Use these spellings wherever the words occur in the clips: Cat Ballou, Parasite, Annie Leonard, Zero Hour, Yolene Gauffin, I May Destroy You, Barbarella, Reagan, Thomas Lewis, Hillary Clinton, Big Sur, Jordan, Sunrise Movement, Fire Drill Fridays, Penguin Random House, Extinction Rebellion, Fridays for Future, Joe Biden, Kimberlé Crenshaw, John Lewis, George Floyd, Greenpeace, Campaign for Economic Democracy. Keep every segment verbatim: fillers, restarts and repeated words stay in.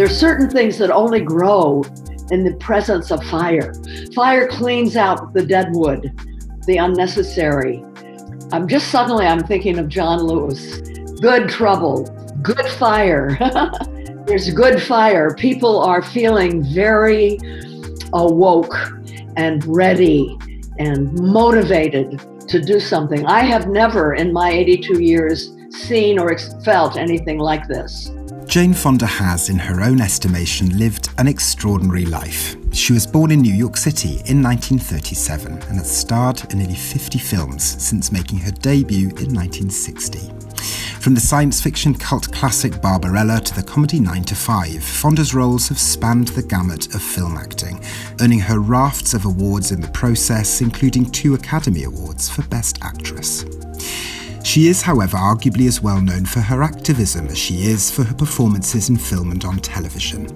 There's certain things that only grow in the presence of fire. Fire cleans out the dead wood, the unnecessary. I'm just suddenly, I'm thinking of John Lewis. Good trouble, good fire. There's good fire. People are feeling very awoke and ready and motivated to do something. I have never in my eighty-two years seen or felt anything like this. Jane Fonda has, in her own estimation, lived an extraordinary life. She was born in New York City in nineteen thirty-seven and has starred in nearly fifty films since making her debut in nineteen sixty. From the science fiction cult classic Barbarella to the comedy Nine to Five, Fonda's roles have spanned the gamut of film acting, earning her rafts of awards in the process, including two Academy Awards for Best Actress. She is, however, arguably as well known for her activism as she is for her performances in film and on television.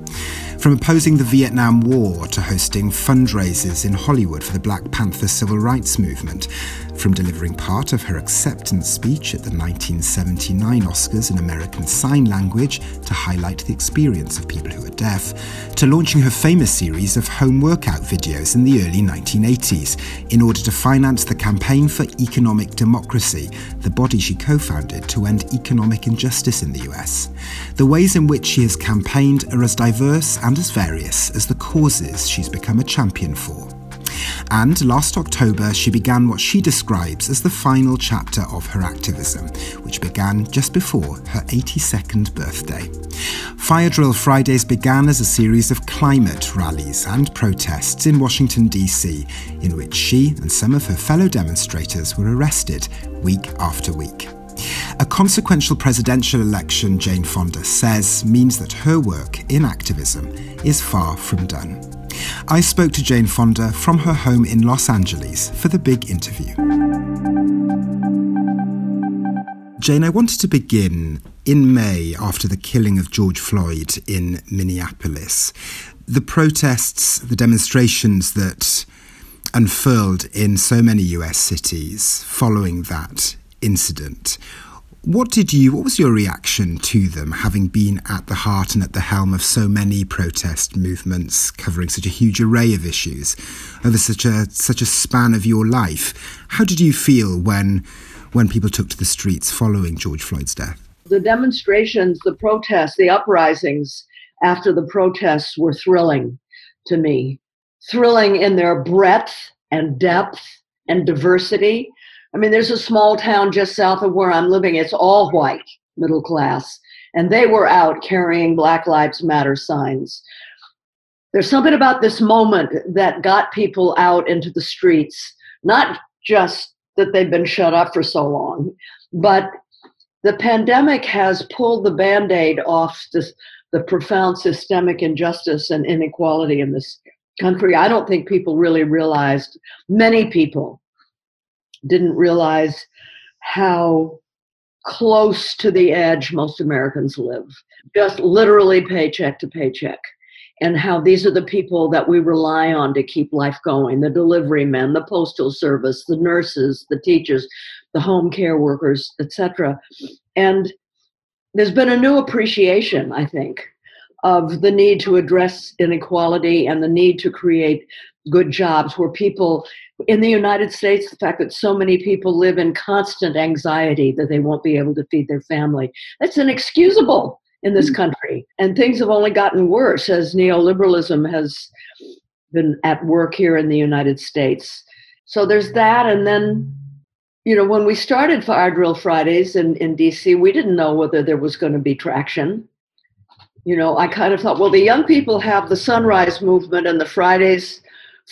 From opposing the Vietnam War to hosting fundraisers in Hollywood for the Black Panther Civil Rights Movement, from delivering part of her acceptance speech at the nineteen seventy-nine Oscars in American Sign Language to highlight the experience of people who are deaf, to launching her famous series of home workout videos in the early nineteen eighties in order to finance the Campaign for Economic Democracy, the body she co-founded to end economic injustice in the U S. The ways in which she has campaigned are as diverse and as various as the causes she's become a champion for. And last October, she began what she describes as the final chapter of her activism, which began just before her eighty-second birthday. Fire Drill Fridays began as a series of climate rallies and protests in Washington, D C, in which she and some of her fellow demonstrators were arrested week after week. A consequential presidential election, Jane Fonda says, means that her work in activism is far from done. I spoke to Jane Fonda from her home in Los Angeles for The Big Interview. Jane, I wanted to begin in May after the killing of George Floyd in Minneapolis. The protests, the demonstrations that unfurled in so many U S cities following that incident. What did you, what was your reaction to them, having been at the heart and at the helm of so many protest movements covering such a huge array of issues over such a such a span of your life? How did you feel when when people took to the streets following George Floyd's death? The demonstrations, the protests, the uprisings after the protests were thrilling to me. Thrilling in their breadth and depth and diversity. I mean, there's a small town just south of where I'm living. It's all white, middle class. And they were out carrying Black Lives Matter signs. There's something about this moment that got people out into the streets, not just that they've been shut up for so long, but the pandemic has pulled the Band-Aid off this, the profound systemic injustice and inequality in this country. I don't think people really realized, many people, didn't realize how close to the edge most Americans live, just literally paycheck to paycheck, and how these are the people that we rely on to keep life going, the delivery men, the postal service, the nurses, the teachers, the home care workers, et cetera. And there's been a new appreciation, I think, of the need to address inequality and the need to create good jobs where people in the United States, the fact that so many people live in constant anxiety that they won't be able to feed their family, that's inexcusable in this country. And things have only gotten worse as neoliberalism has been at work here in the United States. So there's that. And then, you know, when we started Fire Drill Fridays in, in D C, we didn't know whether there was going to be traction. You know, I kind of thought, well, the young people have the Sunrise Movement and the Fridays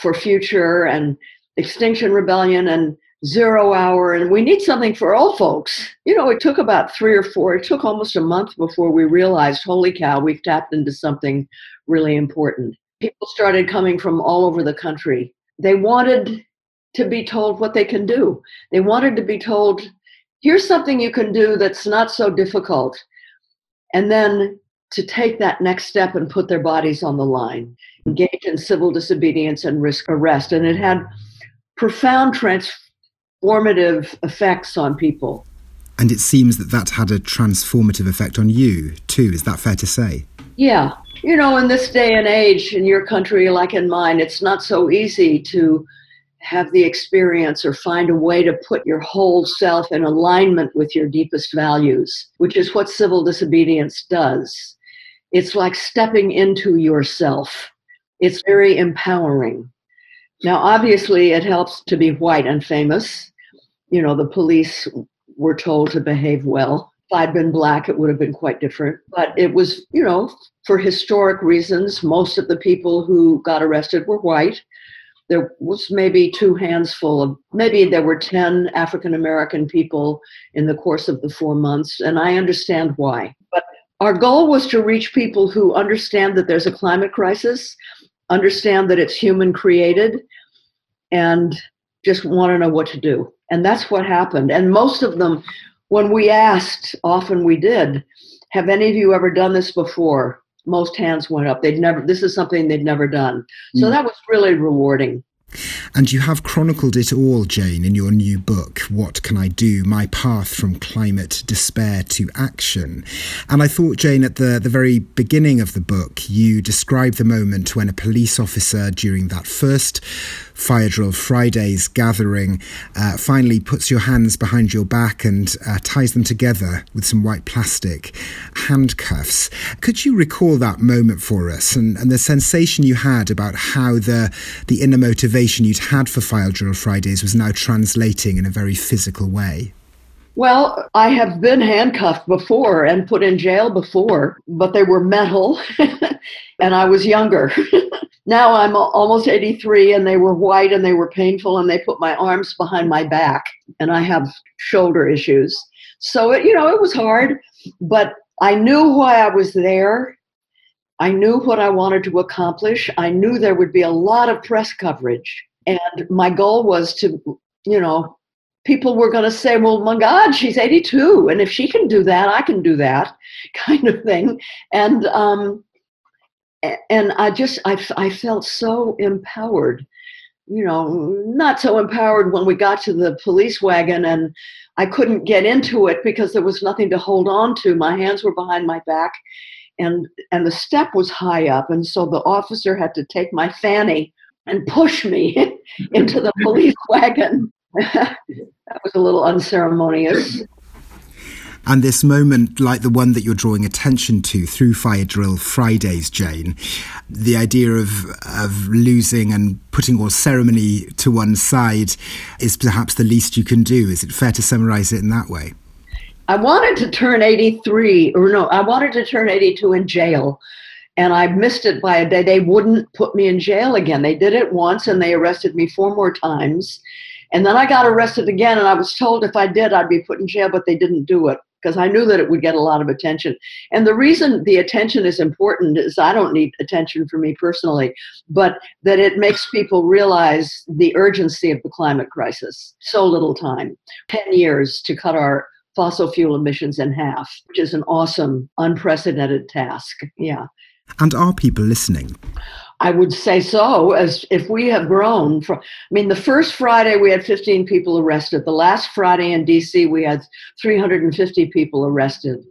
for Future and Extinction Rebellion and Zero Hour, and we need something for all folks. You know, it took about three or four, it took almost a month before we realized, holy cow, we've tapped into something really important. People started coming from all over the country. They wanted to be told what they can do. They wanted to be told, here's something you can do that's not so difficult. And then to take that next step and put their bodies on the line, engage in civil disobedience and risk arrest. And it had profound transformative effects on people. And it seems that that had a transformative effect on you, too. Is that fair to say? Yeah. you know, in this day and age, in your country like in mine, it's not so easy to have the experience or find a way to put your whole self in alignment with your deepest values, which is what civil disobedience does. It's like stepping into yourself. It's very empowering. Now, obviously, it helps to be white and famous. You know, the police were told to behave well. If I'd been black, it would have been quite different. But it was, you know, for historic reasons, most of the people who got arrested were white. There was maybe two hands full of, maybe there were ten African-American people in the course of the four months, and I understand why. But our goal was to reach people who understand that there's a climate crisis, understand that it's human-created, and just want to know what to do. And that's what happened. And most of them, when we asked, often we did, have any of you ever done this before? Most hands went up. They'd never, this is something they'd never done. So that was really rewarding. And you have chronicled it all, Jane, in your new book, What Can I Do? My Path from Climate Despair to Action. And I thought, Jane, at the, the very beginning of the book, you described the moment when a police officer during that first Fire Drill Fridays gathering uh, finally puts your hands behind your back and uh, ties them together with some white plastic handcuffs. Could you recall that moment for us and, and the sensation you had about how the, the inner motivation you'd had for Fire Drill Fridays was now translating in a very physical way? Well, I have been handcuffed before and put in jail before, but they were metal and I was younger. Now I'm almost eighty-three, and they were white and they were painful, and they put my arms behind my back, and I have shoulder issues. So, it, you know, it was hard, but I knew why I was there. I knew what I wanted to accomplish. I knew there would be a lot of press coverage, and my goal was to, you know, people were going to say, well, my God, she's eighty-two, and if she can do that, I can do that kind of thing. And, um, And I just, I, I felt so empowered, you know, not so empowered when we got to the police wagon and I couldn't get into it because there was nothing to hold on to. My hands were behind my back and, and the step was high up. And so the officer had to take my fanny and push me into the police wagon. That was a little unceremonious. And this moment, like the one that you're drawing attention to through Fire Drill Fridays, Jane, the idea of of losing and putting all ceremony to one side is perhaps the least you can do. Is it fair to summarize it in that way? I wanted to turn eighty-three, or no, I wanted to turn eighty-two in jail, and I missed it by a day. They wouldn't put me in jail again. They did it once, and they arrested me four more times. And then I got arrested again, and I was told if I did, I'd be put in jail, but they didn't do it, because I knew that it would get a lot of attention. And the reason the attention is important is I don't need attention for me personally, but that it makes people realize the urgency of the climate crisis. So little time, ten years to cut our fossil fuel emissions in half, which is an awesome, unprecedented task. Yeah. And are people listening? I would say so, as if we have grown. From, I mean, the first Friday we had fifteen people arrested. The last Friday in D C we had three hundred fifty people arrested.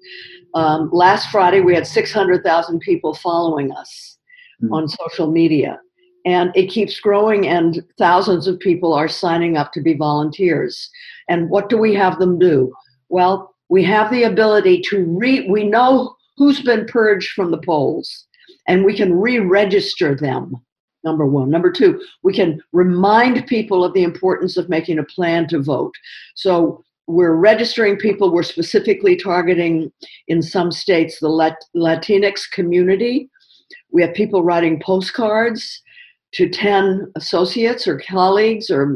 Um, last Friday we had six hundred thousand people following us mm. on social media. And it keeps growing, and thousands of people are signing up to be volunteers. And what do we have them do? Well, we have the ability to read. We know who's been purged from the polls. And we can re-register them, number one. Number two, we can remind people of the importance of making a plan to vote. So we're registering people. We're specifically targeting, in some states, the Lat- Latinx community. We have people writing postcards to ten associates or colleagues. Or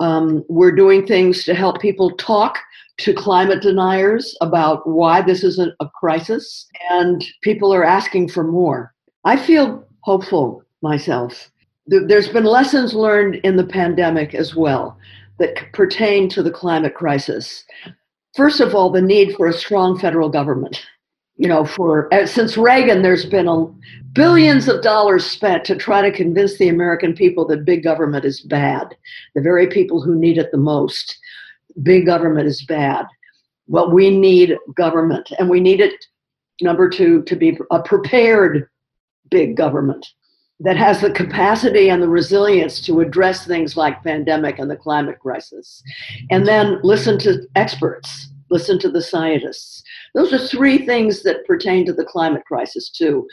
um, we're doing things to help people talk to climate deniers about why this isn't a crisis, and people are asking for more. I feel hopeful myself. There's been lessons learned in the pandemic as well that pertain to the climate crisis. First of all, the need for a strong federal government. You know, for since Reagan, there's been a, billions of dollars spent to try to convince the American people that big government is bad, the very people who need it the most. Big government is bad. Well, we need government, and we need it, number two, to be a prepared big government that has the capacity and the resilience to address things like pandemic and the climate crisis. And then listen to experts, listen to the scientists. Those are three things that pertain to the climate crisis too.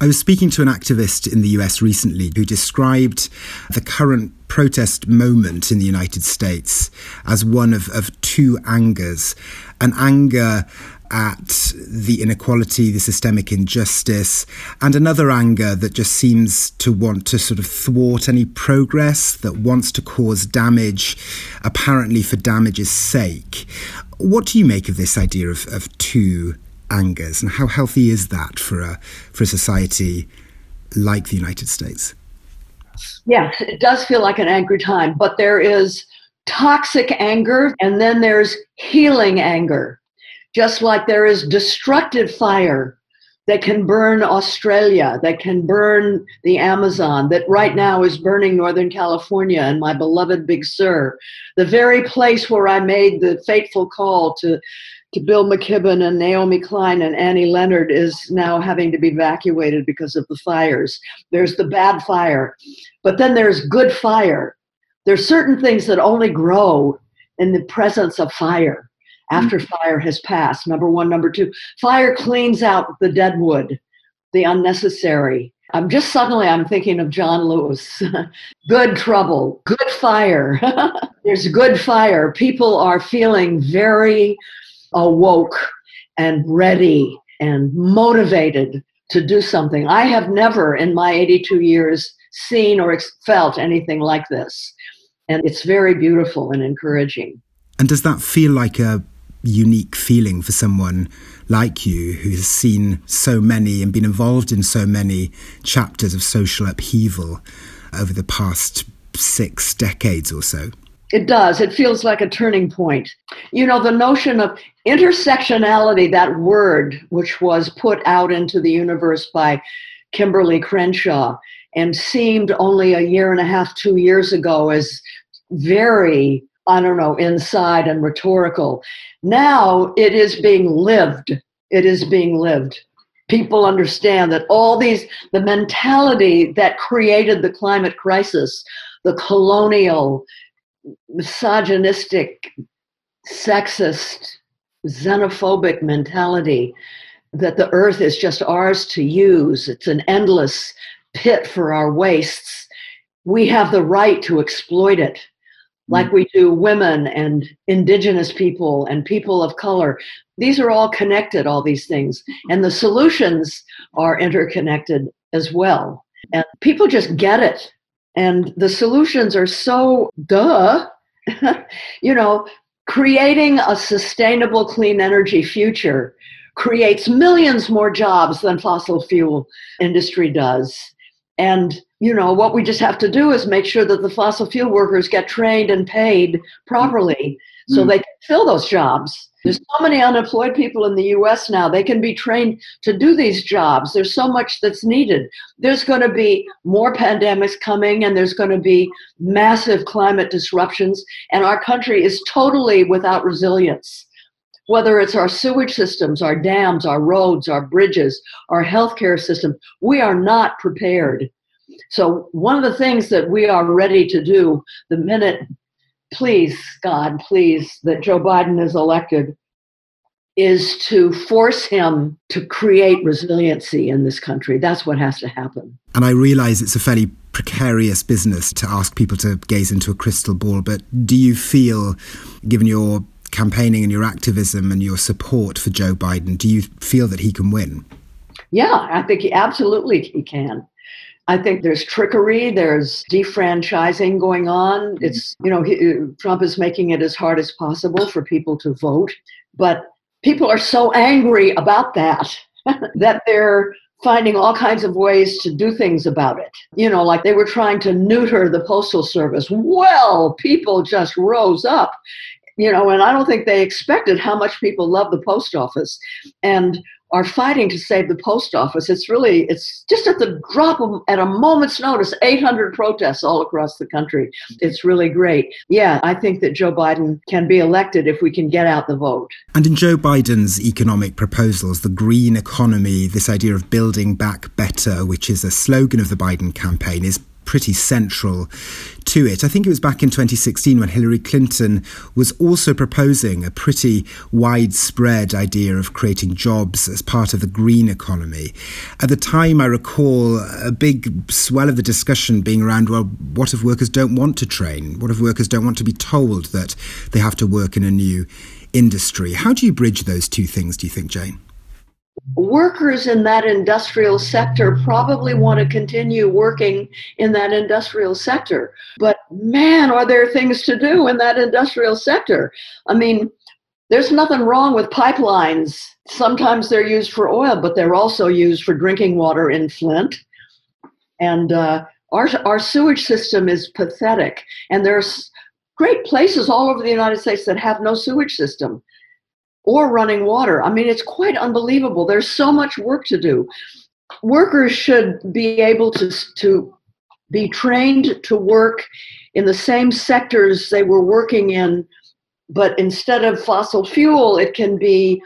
I was speaking to an activist in the U S recently who described the current protest moment in the United States as one of, of two angers. An anger at the inequality, the systemic injustice, and another anger that just seems to want to sort of thwart any progress, that wants to cause damage, apparently for damage's sake. What do you make of this idea of, of two angers, and how healthy is that for a for a society like the United States? Yeah, it does feel like an angry time, but there is toxic anger and then there's healing anger, just like there is destructive fire that can burn Australia, that can burn the Amazon, that right now is burning Northern California and my beloved Big Sur, the very place where I made the fateful call to to Bill McKibben and Naomi Klein and Annie Leonard is now having to be evacuated because of the fires. There's the bad fire, but then there's good fire. There's certain things that only grow in the presence of fire after mm-hmm. fire has passed. Number one, number two, fire cleans out the dead wood, the unnecessary. I'm just suddenly I'm thinking of John Lewis. Good trouble, good fire. There's good fire. People are feeling very awoke and ready and motivated to do something. I have never in my eighty-two years seen or ex- felt anything like this. And it's very beautiful and encouraging. And does that feel like a unique feeling for someone like you who has seen so many and been involved in so many chapters of social upheaval over the past six decades or so? It does. It feels like a turning point. You know, the notion of intersectionality, that word which was put out into the universe by Kimberlé Crenshaw and seemed only a year and a half, two years ago as very, I don't know, inside and rhetorical. Now it is being lived. It is being lived. People understand that all these, the mentality that created the climate crisis, the colonial, misogynistic, sexist, xenophobic mentality that the earth is just ours to use. It's an endless pit for our wastes. We have the right to exploit it like we do women and indigenous people and people of color. These are all connected, all these things. And the solutions are interconnected as well. And people just get it. And the solutions are so duh, you know, creating a sustainable clean energy future creates millions more jobs than fossil fuel industry does. And, you know, what we just have to do is make sure that the fossil fuel workers get trained and paid properly so mm. they can fill those jobs. There's so many unemployed people in the U S now. They can be trained to do these jobs. There's so much that's needed. There's going to be more pandemics coming, and there's going to be massive climate disruptions. And our country is totally without resilience, whether it's our sewage systems, our dams, our roads, our bridges, our healthcare system. We are not prepared. So one of the things that we are ready to do the minute, please, God, please, that Joe Biden is elected, is to force him to create resiliency in this country. That's what has to happen. And I realise it's a fairly precarious business to ask people to gaze into a crystal ball, but do you feel, given your campaigning and your activism and your support for Joe Biden, do you feel that he can win? Yeah, I think he absolutely he can. I think there's trickery, there's defranchising going on. It's, you know, he, Trump is making it as hard as possible for people to vote. But people are so angry about that, that they're finding all kinds of ways to do things about it. You know, like they were trying to neuter the Postal Service. Well, people just rose up, you know, and I don't think they expected how much people love the post office. And are fighting to save the post office. It's really, it's just at the drop of, at a moment's notice, eight hundred protests all across the country. It's really great. Yeah, I think that Joe Biden can be elected if we can get out the vote. And in Joe Biden's economic proposals, the green economy, this idea of building back better, which is a slogan of the Biden campaign, is pretty central to it. I think it was back in twenty sixteen when Hillary Clinton was also proposing a pretty widespread idea of creating jobs as part of the green economy. At the time, I recall a big swell of the discussion being around, well, what if workers don't want to train? What if workers don't want to be told that they have to work in a new industry? How do you bridge those two things, do you think, Jane? Workers in that industrial sector probably want to continue working in that industrial sector. But man, are there things to do in that industrial sector? I mean, there's nothing wrong with pipelines. Sometimes they're used for oil, but they're also used for drinking water in Flint. And uh, our, our sewage system is pathetic. And there's great places all over the United States that have no sewage system or running water. I mean, it's quite unbelievable. There's so much work to do. Workers should be able to, to be trained to work in the same sectors they were working in, but instead of fossil fuel, it can be,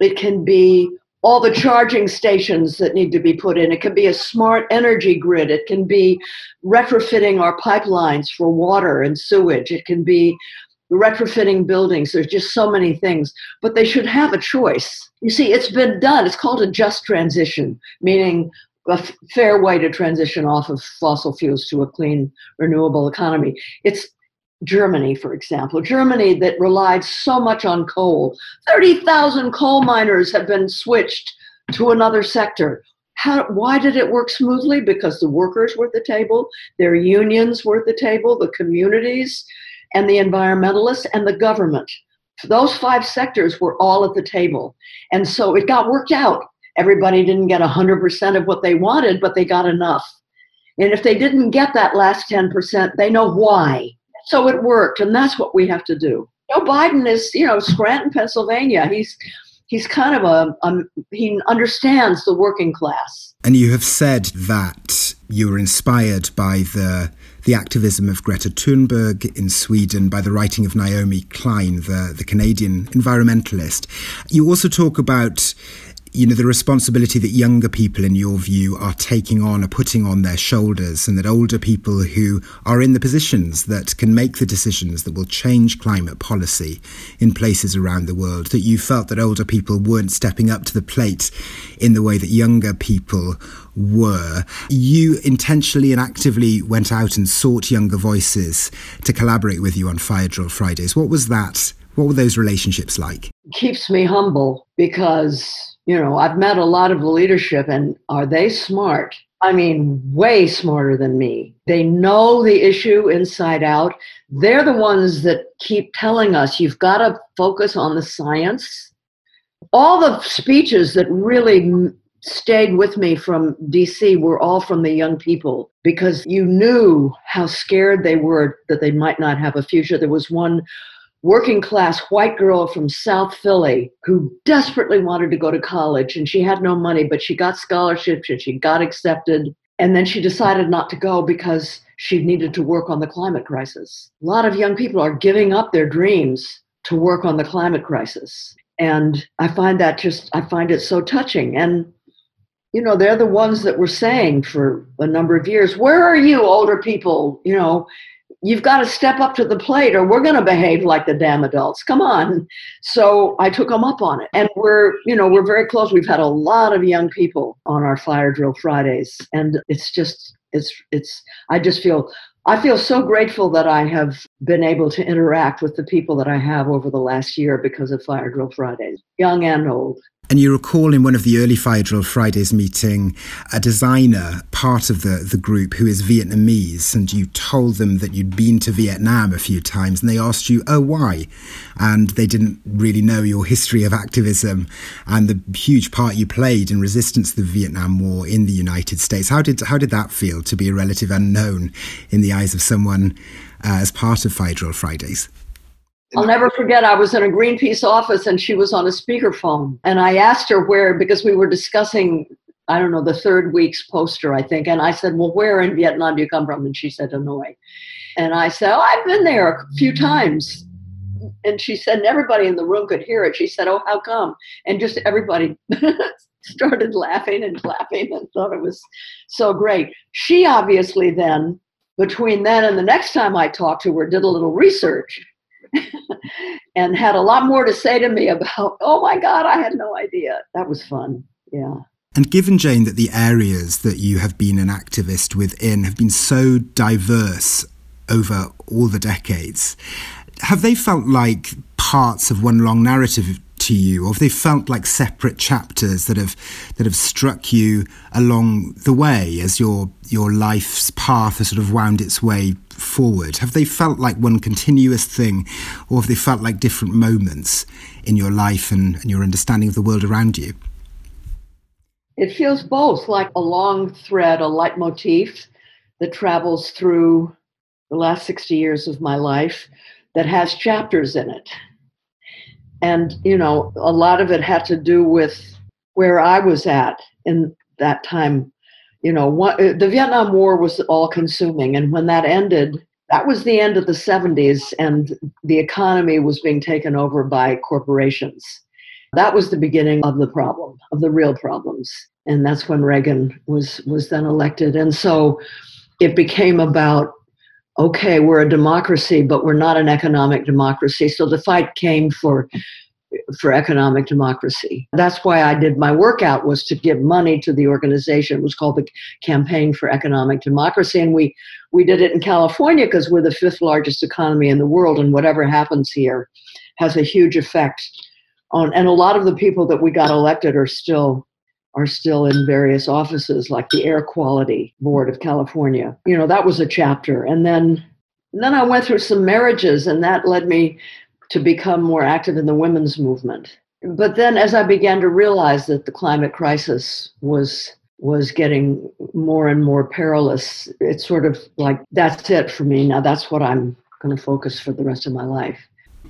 it can be all the charging stations that need to be put in. It can be a smart energy grid. It can be retrofitting our pipelines for water and sewage. It can be retrofitting buildings. There's just so many things, but they should have a choice. You see, it's been done. It's called a just transition, meaning a f- fair way to transition off of fossil fuels to a clean, renewable economy. It's Germany, for example. Germany that relied so much on coal. thirty thousand coal miners have been switched to another sector. How, why did it work smoothly? Because the workers were at the table, their unions were at the table, the communities, and the environmentalists and the government. Those five sectors were all at the table. And so it got worked out. Everybody didn't get one hundred percent of what they wanted, but they got enough. And if they didn't get that last ten percent, they know why. So it worked, and that's what we have to do. Joe Biden is, you know, Scranton, Pennsylvania. He's he's kind of a, a, he understands the working class. And you have said that you were inspired by the the activism of Greta Thunberg in Sweden, by the writing of Naomi Klein, the, the Canadian environmentalist. You also talk about, you know, the responsibility that younger people, in your view, are taking on, are putting on their shoulders, and that older people who are in the positions that can make the decisions that will change climate policy in places around the world, that you felt that older people weren't stepping up to the plate in the way that younger people were. You intentionally and actively went out and sought younger voices to collaborate with you on Fire Drill Fridays. What was that? What were those relationships like? Keeps me humble because, you know, I've met a lot of the leadership, and are they smart? I mean, way smarter than me. They know the issue inside out. They're the ones that keep telling us, you've got to focus on the science. All the speeches that really stayed with me from D C were all from the young people, because you knew how scared they were that they might not have a future. There was one working class white girl from South Philly who desperately wanted to go to college, and she had no money, but she got scholarships and she got accepted. And then she decided not to go because she needed to work on the climate crisis. A lot of young people are giving up their dreams to work on the climate crisis. And I find that just, I find it so touching. And you know, they're the ones that were saying for a number of years, where are you older people? You know, you've got to step up to the plate or we're going to behave like the damn adults. Come on. So I took them up on it. And we're, you know, we're very close. We've had a lot of young people on our Fire Drill Fridays. And it's just, it's, it's, I just feel, I feel so grateful that I have been able to interact with the people that I have over the last year because of Fire Drill Fridays, young and old. And you recall in one of the early Fire Drill Fridays meeting, a designer, part of the, the group, who is Vietnamese, and you told them that you'd been to Vietnam a few times, and they asked you, oh, why? And they didn't really know your history of activism and the huge part you played in resistance to the Vietnam War in the United States. How did, how did that feel to be a relative unknown in the eyes of someone uh, as part of Fire Drill Fridays? I'll never forget, I was in a Greenpeace office and she was on a speakerphone. And I asked her where, because we were discussing, I don't know, the third week's poster, I think. And I said, well, where in Vietnam do you come from? And she said, Hanoi. And I said, oh, I've been there a few times. And she said, and everybody in the room could hear it. She said, oh, how come? And just everybody started laughing and clapping and thought it was so great. She obviously then, between then and the next time I talked to her, did a little research and had a lot more to say to me about, oh my God, I had no idea. That was fun. Yeah. And given, Jane, that the areas that you have been an activist within have been so diverse over all the decades, have they felt like parts of one long narrative to you, or have they felt like separate chapters that have that have struck you along the way as your your life's path has sort of wound its way forward? Have they felt like one continuous thing, or have they felt like different moments in your life and, and your understanding of the world around you? It feels both like a long thread, a leitmotif that travels through the last sixty years of my life that has chapters in it. And, you know, a lot of it had to do with where I was at in that time. You know, what, the Vietnam War was all-consuming, and when that ended, that was the end of the seventies, and the economy was being taken over by corporations. That was the beginning of the problem, of the real problems. And that's when Reagan was, was then elected. And so it became about, okay, we're a democracy, but we're not an economic democracy. So the fight came for for economic democracy. That's why I did my workout, was to give money to the organization. It was called the Campaign for Economic Democracy. And we, we did it in California because we're the fifth largest economy in the world. And whatever happens here has a huge effect on, and a lot of the people that we got elected are still are still in various offices, like the Air Quality Board of California. You know, that was a chapter. And then, and then I went through some marriages, and that led me to become more active in the women's movement. But then as I began to realize that the climate crisis was was getting more and more perilous, it's sort of like, that's it for me. Now that's what I'm going to focus for the rest of my life.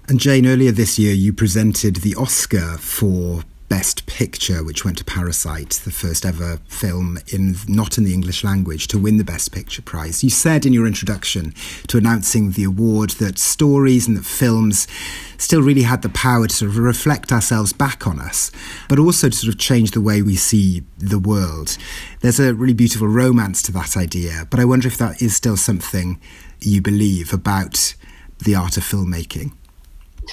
And Jane, earlier this year, you presented the Oscar for Best Picture, which went to Parasite, the first ever film in not in the English language to win the Best Picture prize. You said in your introduction to announcing the award that stories and that films still really had the power to sort of reflect ourselves back on us, but also to sort of change the way we see the world. There's a really beautiful romance to that idea, but I wonder if that is still something you believe about the art of filmmaking.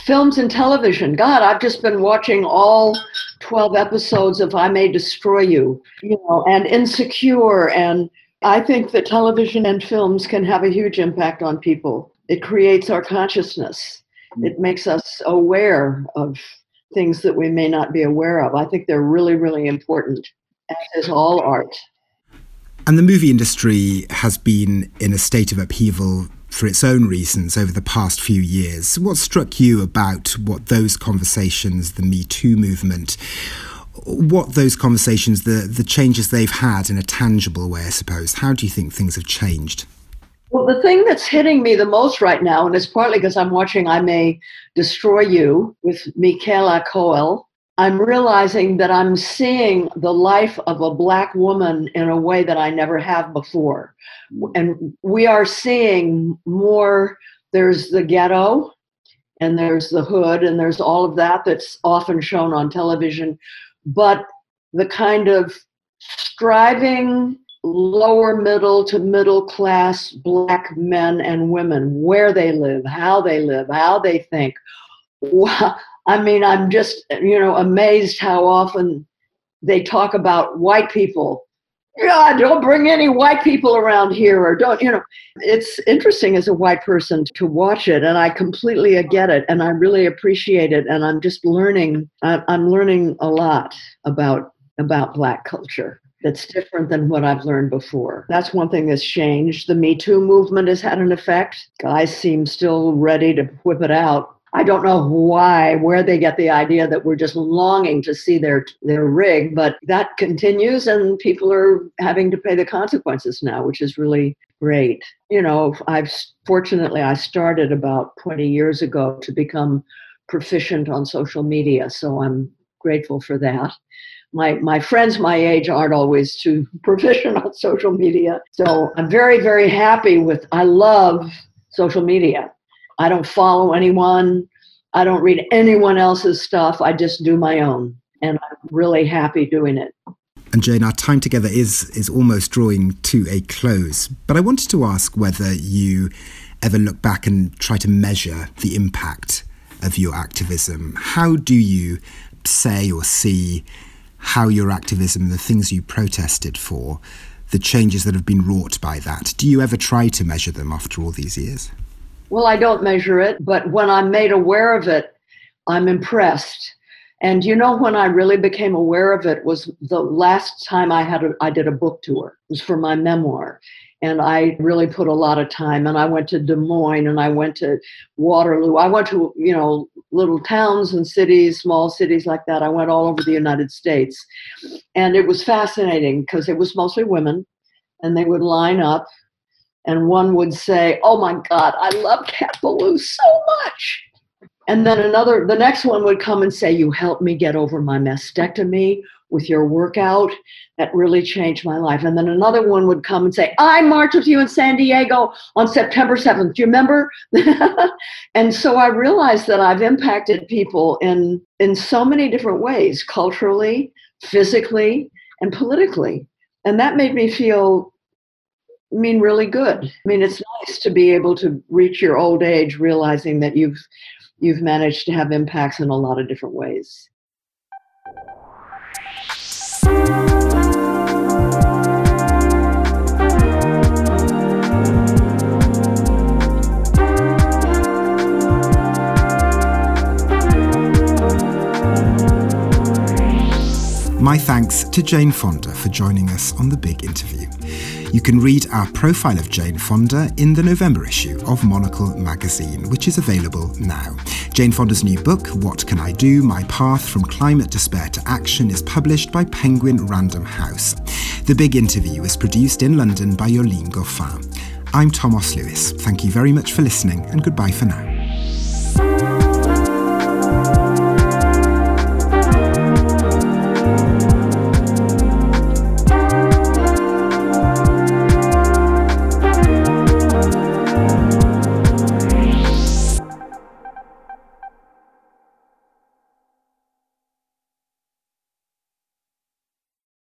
Films and television. God, I've just been watching all twelve episodes of I May Destroy You, you know, and Insecure. And I think that television and films can have a huge impact on people. It creates our consciousness. It makes us aware of things that we may not be aware of. I think they're really, really important, as is all art. And the movie industry has been in a state of upheaval for its own reasons over the past few years. What struck you about what those conversations, the Me Too movement, what those conversations, the, the changes they've had in a tangible way, I suppose? How do you think things have changed? Well, the thing that's hitting me the most right now, and it's partly because I'm watching I May Destroy You with Michaela Coel, I'm realizing that I'm seeing the life of a Black woman in a way that I never have before. And we are seeing more, there's the ghetto, and there's the hood, and there's all of that that's often shown on television. But the kind of striving lower middle to middle class Black men and women, where they live, how they live, how they think. Wow. I mean, I'm just, you know, amazed how often they talk about white people. Yeah, don't bring any white people around here, or don't, you know. It's interesting as a white person to watch it, and I completely get it, and I really appreciate it, and I'm just learning, I'm learning a lot about about Black culture that's different than what I've learned before. That's one thing that's changed. The Me Too movement has had an effect. Guys seem still ready to whip it out. I don't know why, where they get the idea that we're just longing to see their their rig, but that continues, and people are having to pay the consequences now, which is really, rate. You know, I've fortunately, I started about twenty years ago to become proficient on social media, so I'm grateful for that. My my friends my age aren't always too proficient on social media, so I'm very, very happy with, I love social media. I don't follow anyone. I don't read anyone else's stuff. I just do my own, and I'm really happy doing it. And Jane, our time together is is almost drawing to a close, but I wanted to ask whether you ever look back and try to measure the impact of your activism. How do you say or see how your activism, the things you protested for, the changes that have been wrought by that? Do you ever try to measure them after all these years? Well, I don't measure it, but when I'm made aware of it, I'm impressed. And you know, when I really became aware of it was the last time I had a, I did a book tour. It was for my memoir. And I really put a lot of time, and I went to Des Moines, and I went to Waterloo. I went to, you know, little towns and cities, small cities like that. I went all over the United States. And it was fascinating because it was mostly women, and they would line up, and one would say, "Oh my God, I love Cat Ballou so much." And then another, the next one would come and say, "You helped me get over my mastectomy with your workout. That really changed my life." And then another one would come and say, "I marched with you in San Diego on September seventh. Do you remember?" And so I realized that I've impacted people in, in so many different ways, culturally, physically, and politically. And that made me feel, I mean, really good. I mean, it's nice to be able to reach your old age realizing that you've You've managed to have impacts in a lot of different ways. My thanks to Jane Fonda for joining us on The Big Interview. You can read our profile of Jane Fonda in the November issue of Monocle magazine, which is available now. Jane Fonda's new book, What Can I Do? My Path from Climate Despair to Action, is published by Penguin Random House. The Big Interview is produced in London by Yolene Gauffin. I'm Thomas Lewis. Thank you very much for listening, and goodbye for now.